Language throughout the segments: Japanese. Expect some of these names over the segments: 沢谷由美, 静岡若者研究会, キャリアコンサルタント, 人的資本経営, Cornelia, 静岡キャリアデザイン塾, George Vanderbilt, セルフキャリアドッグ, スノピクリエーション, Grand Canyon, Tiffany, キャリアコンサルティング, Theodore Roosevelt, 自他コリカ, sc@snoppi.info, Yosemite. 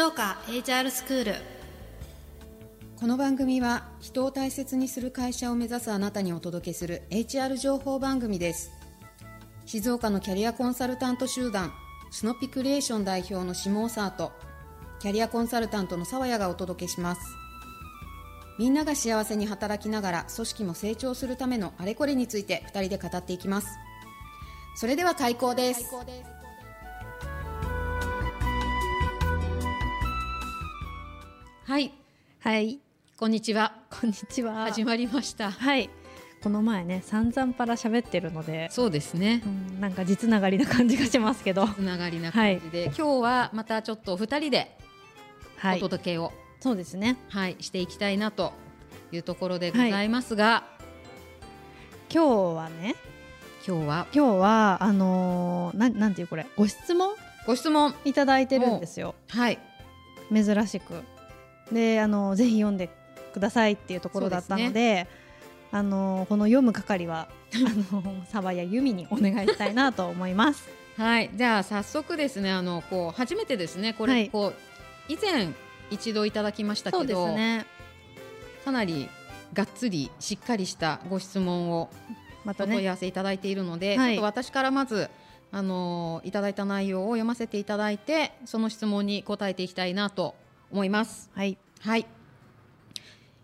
静岡 HR スクール。この番組は人を大切にする会社を目指すあなたにお届けする HR 情報番組です。静岡のキャリアコンサルタント集団スノピクリエーション代表の下尾沢とキャリアコンサルタントの沢谷がお届けします。みんなが幸せに働きながら組織も成長するためのあれこれについて2人で語っていきます。それでは開講です。はい、はい、こんにちは。こんにちは。始まりました。はい、この前ね散々パラ喋ってるので、そうですね、なんか実ながりな感じがしますけど、実ながりな感じで、はい、今日はまたちょっと2人でお届けを、はい、そうですね、はい、していきたいなというところでございますが、はい、今日はなんていうこれ、ご質問いただいてるんですよ。はい、珍しくでぜひ読んでくださいっていうところだったので、ね、この読む係は沢谷由美にお願いしたいなと思います。はい、じゃあ早速ですね、こう初めてですねこれ、はい、こう以前一度いただきましたけど、そうですね、かなりがっつりしっかりしたご質問をお問い合わせいただいているので、またね、ちょっと私からまず、はい、いただいた内容を読ませていただいて、その質問に答えていきたいなと思います。はい、はい、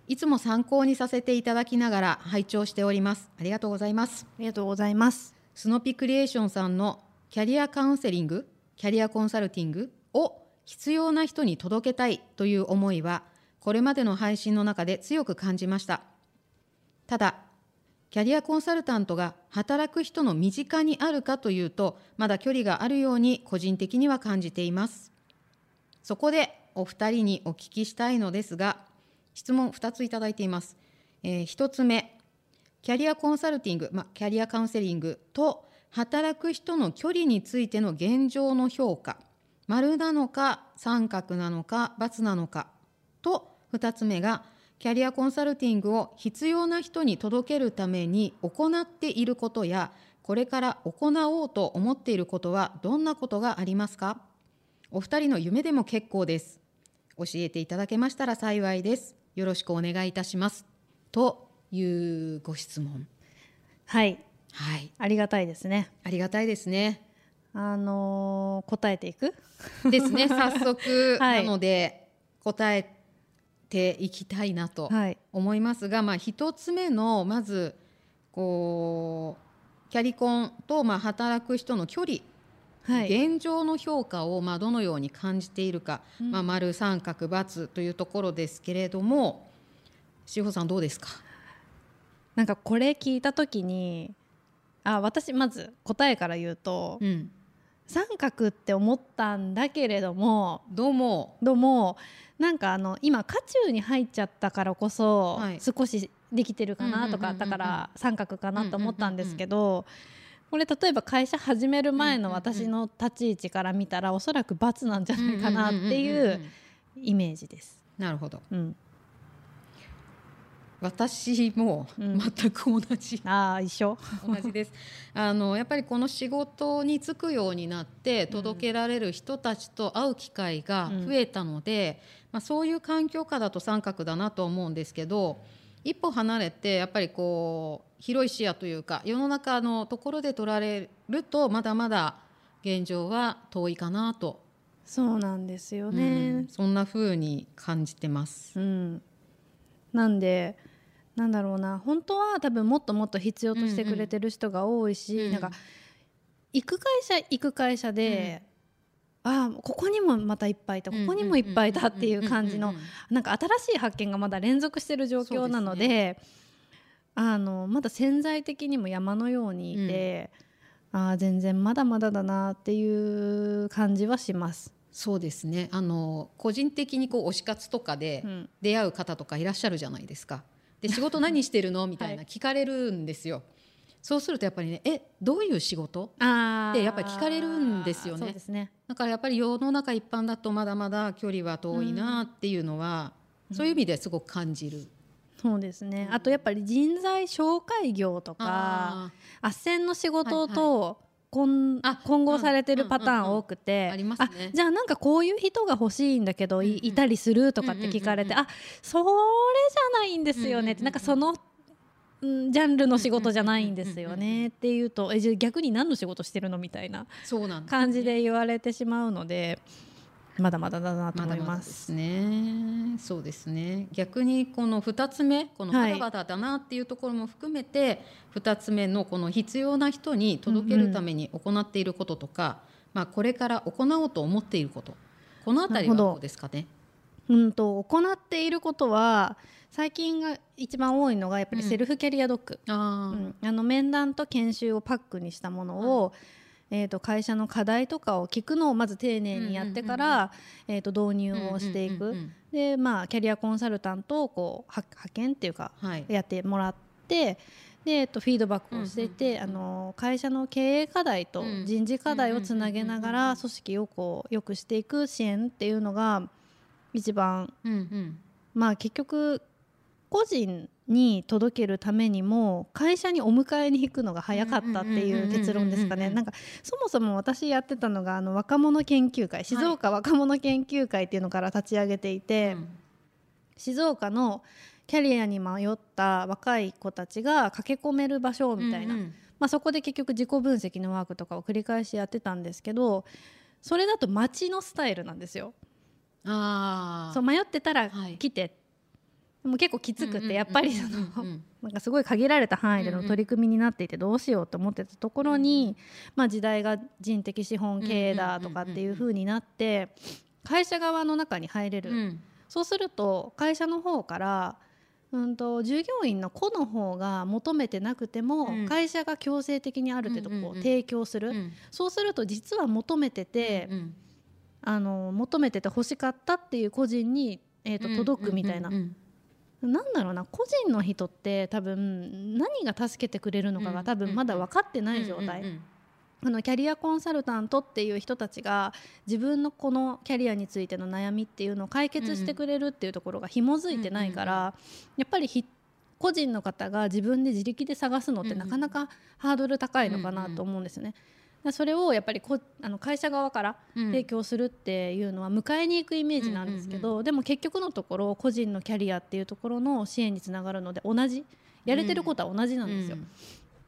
いつも参考にさせていただきながら拝聴しております。ありがとうございます。ありがとうございます。スノピクリエーションさんのキャリアカウンセリング、キャリアコンサルティングを必要な人に届けたいという思いはこれまでの配信の中で強く感じました。ただキャリアコンサルタントが働く人の身近にあるかというとまだ距離があるように個人的には感じています。そこでお二人にお聞きしたいのですが、質問2ついただいています。1つ目、キャリアコンサルティング、キャリアカウンセリングと働く人の距離についての現状の評価、丸なのか三角なのか×なのかと、2つ目がキャリアコンサルティングを必要な人に届けるために行っていることやこれから行おうと思っていることはどんなことがありますか？お二人の夢でも結構です。教えていただけましたら幸いです。よろしくお願いいたします。というご質問。はい、はい、ありがたいですね。ありがたいですね。答えていくですね、早速なので答えていきたいなと思いますが、1つ目のまずこうキャリコンと働く人の距離、現状の評価をどのように感じているか、丸三角×というところですけれども、志保さんどうですか？なんかこれ聞いた時に私まず答えから言うと、三角って思ったんだけれどもどうもなんか今渦中に入っちゃったからこそ、はい、少しできてるかなとかだから三角かなと思ったんですけど、これ例えば会社始める前の私の立ち位置から見たらおそらく×なんじゃないかなっていうイメージです。なるほど、私も全く同じ、一緒同じです。やっぱりこの仕事に就くようになって届けられる人たちと会う機会が増えたので、そういう環境下だと三角だなと思うんですけど、一歩離れてやっぱりこう広い視野というか世の中のところで取られるとまだまだ現状は遠いかなと。そうなんですよね、そんな風に感じてます。なんでなんだろうな、本当は多分もっともっと必要としてくれてる人が多いし、なんか行く会社で、ここにもまたいっぱいいた、ここにもいっぱいいたっていう感じの、なんか新しい発見がまだ連続してる状況なので、まだ潜在的にも山のようにいて、全然まだまだだなっていう感じはします。そうですね、個人的に推し活とかで出会う方とかいらっしゃるじゃないですか。で仕事何してるのみたいな聞かれるんですよ。そうするとやっぱりね、どういう仕事ってやっぱり聞かれるんですよね。そうですね、だからやっぱり世の中一般だとまだまだ距離は遠いなっていうのは、そういう意味ですごく感じる。そうですね、あとやっぱり人材紹介業とか斡旋の仕事と、混合されてるパターン多くて、じゃあなんかこういう人が欲しいんだけど、うんうん、いたりするとかって聞かれて、あ、それじゃないんですよねって、なんかそのジャンルの仕事じゃないんですよねっていうと、じゃあ逆に何の仕事してるのみたいな感じで言われてしまうので、まだまだだなと思います。まだまだですね。そうですね。逆にこの2つ目、このバタバタだなっていうところも含めて、2つ目のこの必要な人に届けるために行っていることとか、まあ、これから行おうと思っていること、このあたりはどうですかね。行っていることは最近が一番多いのがやっぱりセルフキャリアドッグ、面談と研修をパックにしたものを、会社の課題とかを聞くのをまず丁寧にやってから導入をしていく。で、まあ、キャリアコンサルタントをこう派遣っていうか、やってもらって、で、フィードバックをしていて、会社の経営課題と人事課題をつなげながら組織をこう良くしていく支援っていうのが一番、まあ、結局個人に届けるためにも会社にお迎えに行くのが早かったっていう結論ですかね。なんかそもそも私やってたのが若者研究会、静岡若者研究会っていうのから立ち上げていて、静岡のキャリアに迷った若い子たちが駆け込める場所みたいな、まあ、そこで結局自己分析のワークとかを繰り返しやってたんですけど、それだと街のスタイルなんですよ。そう、迷ってたら来て、もう結構きつくて、やっぱりそのなんかすごい限られた範囲での取り組みになっていて、どうしようと思ってたところに、まあ、時代が人的資本経営だとかっていう風になって、会社側の中に入れる、そうすると会社の方から従業員の子の方が求めてなくても、会社が強制的にある程度こう提供する、そうすると実は求めてて欲しかったっていう個人に、届くみたいな。なんだろうな、個人の人って多分何が助けてくれるのかが多分まだ分かってない状態。キャリアコンサルタントっていう人たちが自分のこのキャリアについての悩みっていうのを解決してくれるっていうところが紐づいてないから、やっぱり個人の方が自分で自力で探すのってなかなかハードル高いのかなと思うんですよね。それをやっぱり会社側から提供するっていうのは迎えに行くイメージなんですけど、でも結局のところ個人のキャリアっていうところの支援につながるので、同じやれてることは同じなんですよ。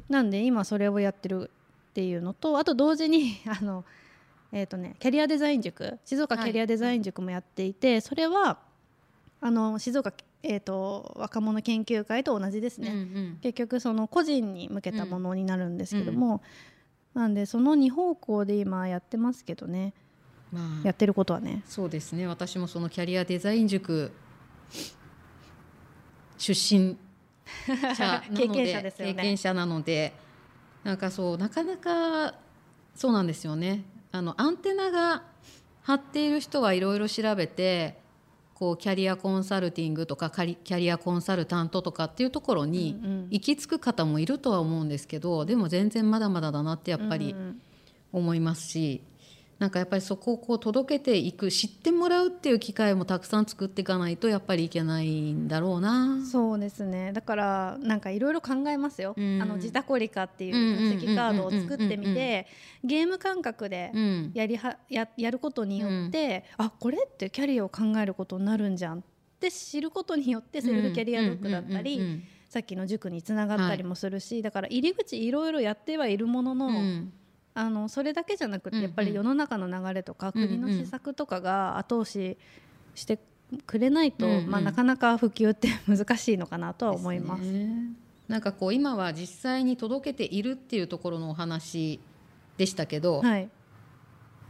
なんで今それをやってるっていうのと、あと同時にキャリアデザイン塾、静岡キャリアデザイン塾もやっていて、それは静岡若者研究会と同じですね。結局その個人に向けたものになるんですけども、なんでその2方向で今やってますけどね、やってることはね。そうですね、私もそのキャリアデザイン塾出身者なので経験者なので、なんかそう、なかなかそうなんですよね。アンテナが張っている人はいろいろ調べて、こうキャリアコンサルティングとかキャリアコンサルタントとかっていうところに行き着く方もいるとは思うんですけど、でも全然まだまだだなってやっぱり思いますし、なんかやっぱりそこをこう届けていく、知ってもらうっていう機会もたくさん作っていかないとやっぱりいけないんだろうな。そうですね、だからなんかいろいろ考えますよ。自他コリカっていう分析カードを作ってみて、ゲーム感覚でやることによって、あ、これってキャリアを考えることになるんじゃんって知ることによって、セルフキャリアドッグだったりさっきの塾につながったりもするし、だから入り口いろいろやってはいるものの、それだけじゃなくて、やっぱり世の中の流れとか国の施策とかが後押ししてくれないと、まあ、なかなか普及って難しいのかなとは思います。なんかこう今は実際に届けているっていうところのお話でしたけど、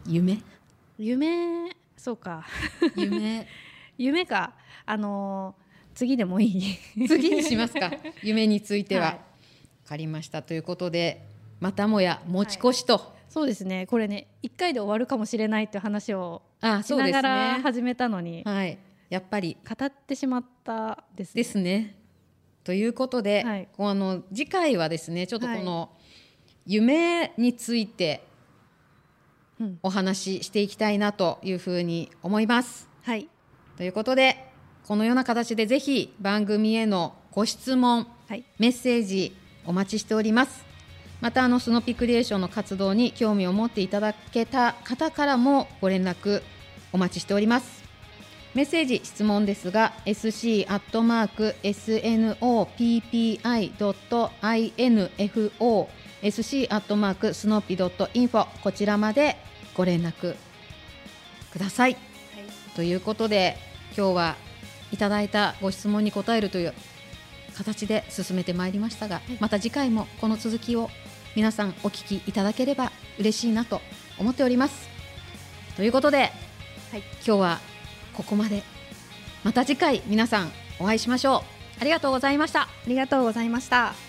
夢そうか夢か、次でもいい次にしますか夢については、分かりました。ということで、またもや持ち越しと、そうですね、これね1回で終わるかもしれないって話をしながら始めたのに、やっぱり語ってしまったですね。ということで、次回はですね、ちょっとこの夢についてお話ししていきたいなというふうに思います。ということで、このような形でぜひ番組へのご質問、メッセージお待ちしております。またスノピクリエーションの活動に興味を持っていただけた方からもご連絡お待ちしております。メッセージ質問ですが sc@snoppi.info sc@snoppi.info こちらまでご連絡ください、ということで今日はいただいたご質問に答えるという形で進めてまいりましたが、また次回もこの続きを皆さんお聞きいただければ嬉しいなと思っております。ということで、今日はここまで。また次回皆さんお会いしましょう。ありがとうございました。ありがとうございました。